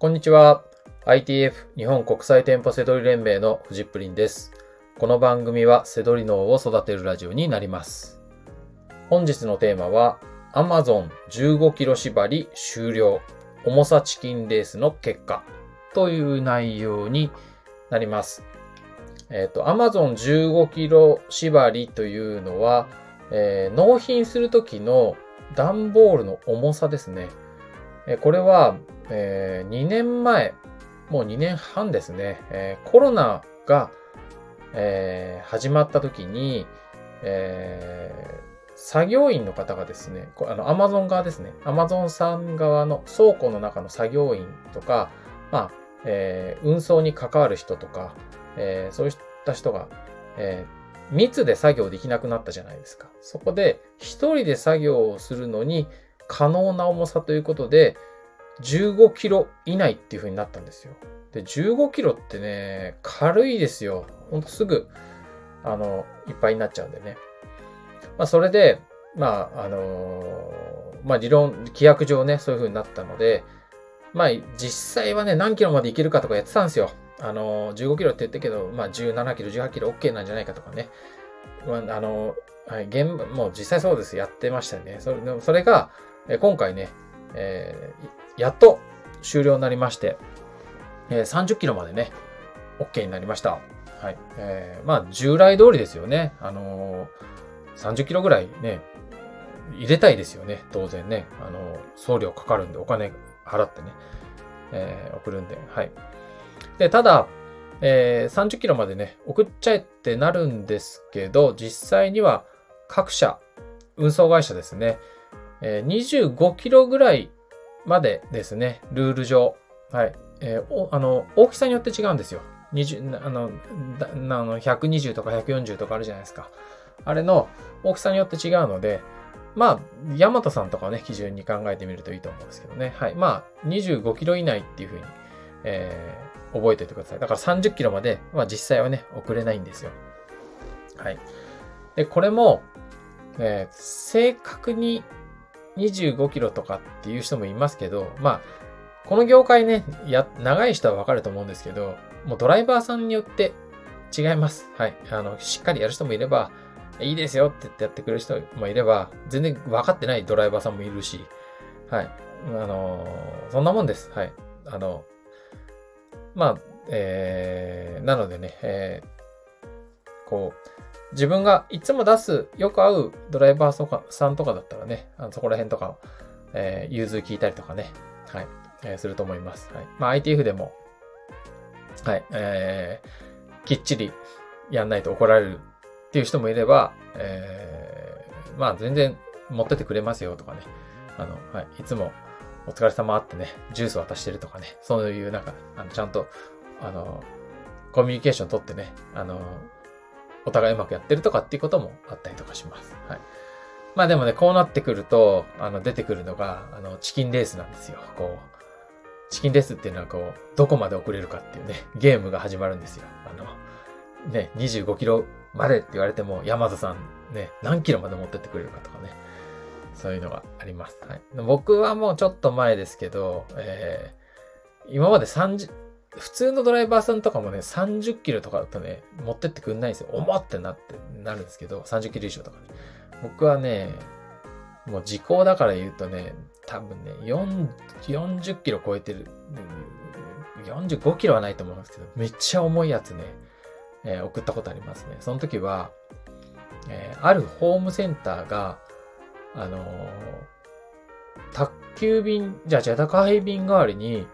こんにちは。 ITF 日本国際店舗セドリ連盟のフジップリンです。この番組はセドリ脳を育てるラジオになります。本日のテーマは Amazon 15キロ縛り終了、重さチキンレースの結果という内容になります。Amazon 15キロ縛りというのは、納品する時の段ボールの重さですね。これは2年前、もう2年半ですね、コロナが、始まった時に、作業員の方がですね、Amazon 側ですね、Amazon さん側の倉庫の中の作業員とか、運送に関わる人とか、そうした人が、密で作業できなくなったじゃないですか。そこで一人で作業をするのに可能な重さということで、15キロ以内っていう風になったんですよ。で、15キロってね、軽いですよ。ほんとすぐ、いっぱいになっちゃうんでね。それで、理論、規約上ね、そういう風になったので、実際はね、何キロまでいけるかとかやってたんですよ。15キロって言ったけど、17キロ、18キロ OK なんじゃないかとかね。もう実際そうです。やってましたね。それが、今回ね、やっと終了になりまして、30キロまでね、OK になりました。はい。従来通りですよね。30キロぐらいね、入れたいですよね。当然ね。送料かかるんで、お金払ってね、送るんで。はい。で、ただ、30キロまでね、送っちゃえってなるんですけど、実際には各社、運送会社ですね、25キロぐらいまでですね、ルール上。はい。大きさによって違うんですよ。120とか140とかあるじゃないですか。あれの大きさによって違うので、ヤマトさんとかをね、基準に考えてみるといいと思うんですけどね。はい。25キロ以内っていうふうに、覚えておいてください。だから30キロまでは実際はね、送れないんですよ。はい。で、これも、正確に25キロとかっていう人もいますけど、この業界ね、長い人はわかると思うんですけど、もうドライバーさんによって違います。はい。しっかりやる人もいれば、いいですよって言ってやってくれる人もいれば、全然わかってないドライバーさんもいるし、はい。そんなもんです。はい。なのでね、自分がいつもよく会うドライバーさんとかだったらね、そこら辺とか、融通聞いたりとかね、はい、すると思います。はい。ITF でも、はい、きっちりやんないと怒られるっていう人もいれば、全然持っててくれますよとかね、いつもお疲れ様ってね、ジュース渡してるとかね、そういうちゃんと、コミュニケーション取ってね、お互いうまくやってるとかっていうこともあったりとかします。はい。でもね、こうなってくると、出てくるのが、チキンレースなんですよ。チキンレースっていうのはどこまで送れるかっていうね、ゲームが始まるんですよ。25キロまでって言われても、ヤマトさんね、何キロまで持ってってくれるかとかね、そういうのがあります。はい。僕はもうちょっと前ですけど、今まで普通のドライバーさんとかもね、30キロとかだとね、持ってってくんないんですよ。重ってなるんですけど、30キロ以上とかね。僕はね、もう時効だから言うとね、多分ね、40キロ超えてる。45キロはないと思うんですけど、めっちゃ重いやつね、送ったことありますね。その時は、あるホームセンターが、宅急便、宅配便代わりに、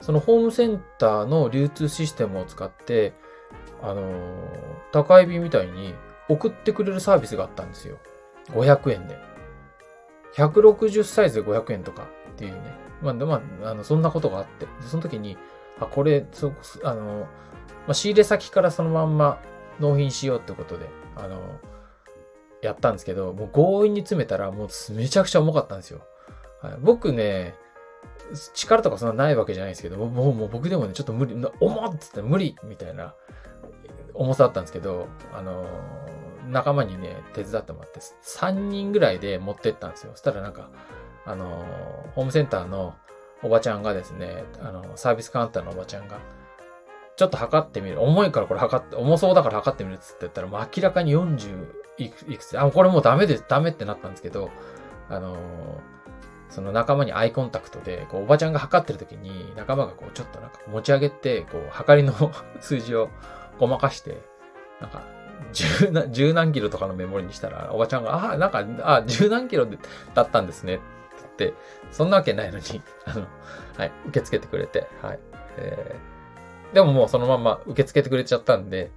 そのホームセンターの流通システムを使って、宅配便みたいに送ってくれるサービスがあったんですよ。500円で。160サイズで500円とかっていうね。そんなことがあって。その時に、仕入れ先からそのまんま納品しようってことで、やったんですけど、もう強引に詰めたら、もうめちゃくちゃ重かったんですよ。はい、僕ね、力とかそんなないわけじゃないんですけど、もう僕でもね、ちょっと無理、重っつって無理みたいな重さだったんですけど、仲間にね、手伝ってもらって、3人ぐらいで持ってったんですよ。そしたらホームセンターのおばちゃんがですね、サービスカウンターのおばちゃんが、ちょっと測ってみる。重いからこれ重そうだから測ってみるっつって言ったら、もう明らかに40いくつ、これもうダメってなったんですけど、その仲間にアイコンタクトで、こう、おばちゃんが測ってる時に、仲間がこう、ちょっとなんか持ち上げて、こう、測りの数字をごまかして、なんか、十何キロとかのメモリにしたら、おばちゃんが、十何キロだったんですね、って言って、そんなわけないのに、はい、受け付けてくれて、はい。でももうそのまま受け付けてくれちゃったんで、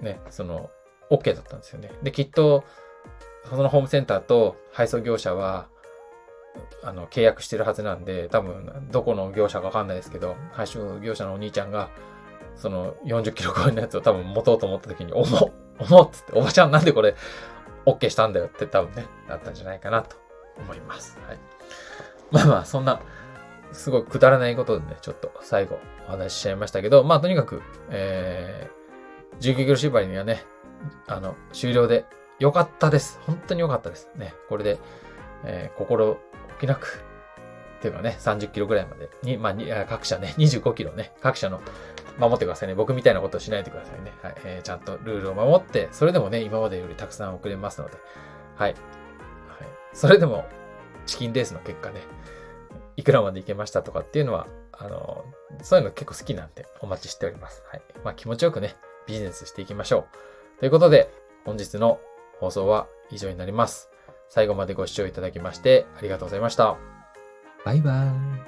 ね、OK だったんですよね。で、きっと、そのホームセンターと配送業者は、契約してるはずなんで、多分、どこの業者かわかんないですけど、配送業者のお兄ちゃんが、その40キロ超えのやつを多分持とうと思った時に、重っつって、おばちゃんなんでこれ、OK したんだよって多分ね、なったんじゃないかなと思います。はい。まあ、そんな、すごいくだらないことでね、ちょっと最後お話ししちゃいましたけど、まあとにかく、19キロ縛りにはね、終了で良かったです。本当に良かったです。ね、これで、心置きなく、っていうかね、30キロぐらいまでに、まあ、各社ね、25キロね、各社の、守ってくださいね。僕みたいなことをしないでくださいね。はい、ちゃんとルールを守って、それでもね、今までよりたくさん遅れますので、はい。はい、それでも、チキンレースの結果ね、いくらまで行けましたとかっていうのは、そういうの結構好きなんでお待ちしております。はい。まあ気持ちよくね、ビジネスしていきましょう。ということで、本日の放送は以上になります。最後までご視聴いただきましてありがとうございました。バイバーイ。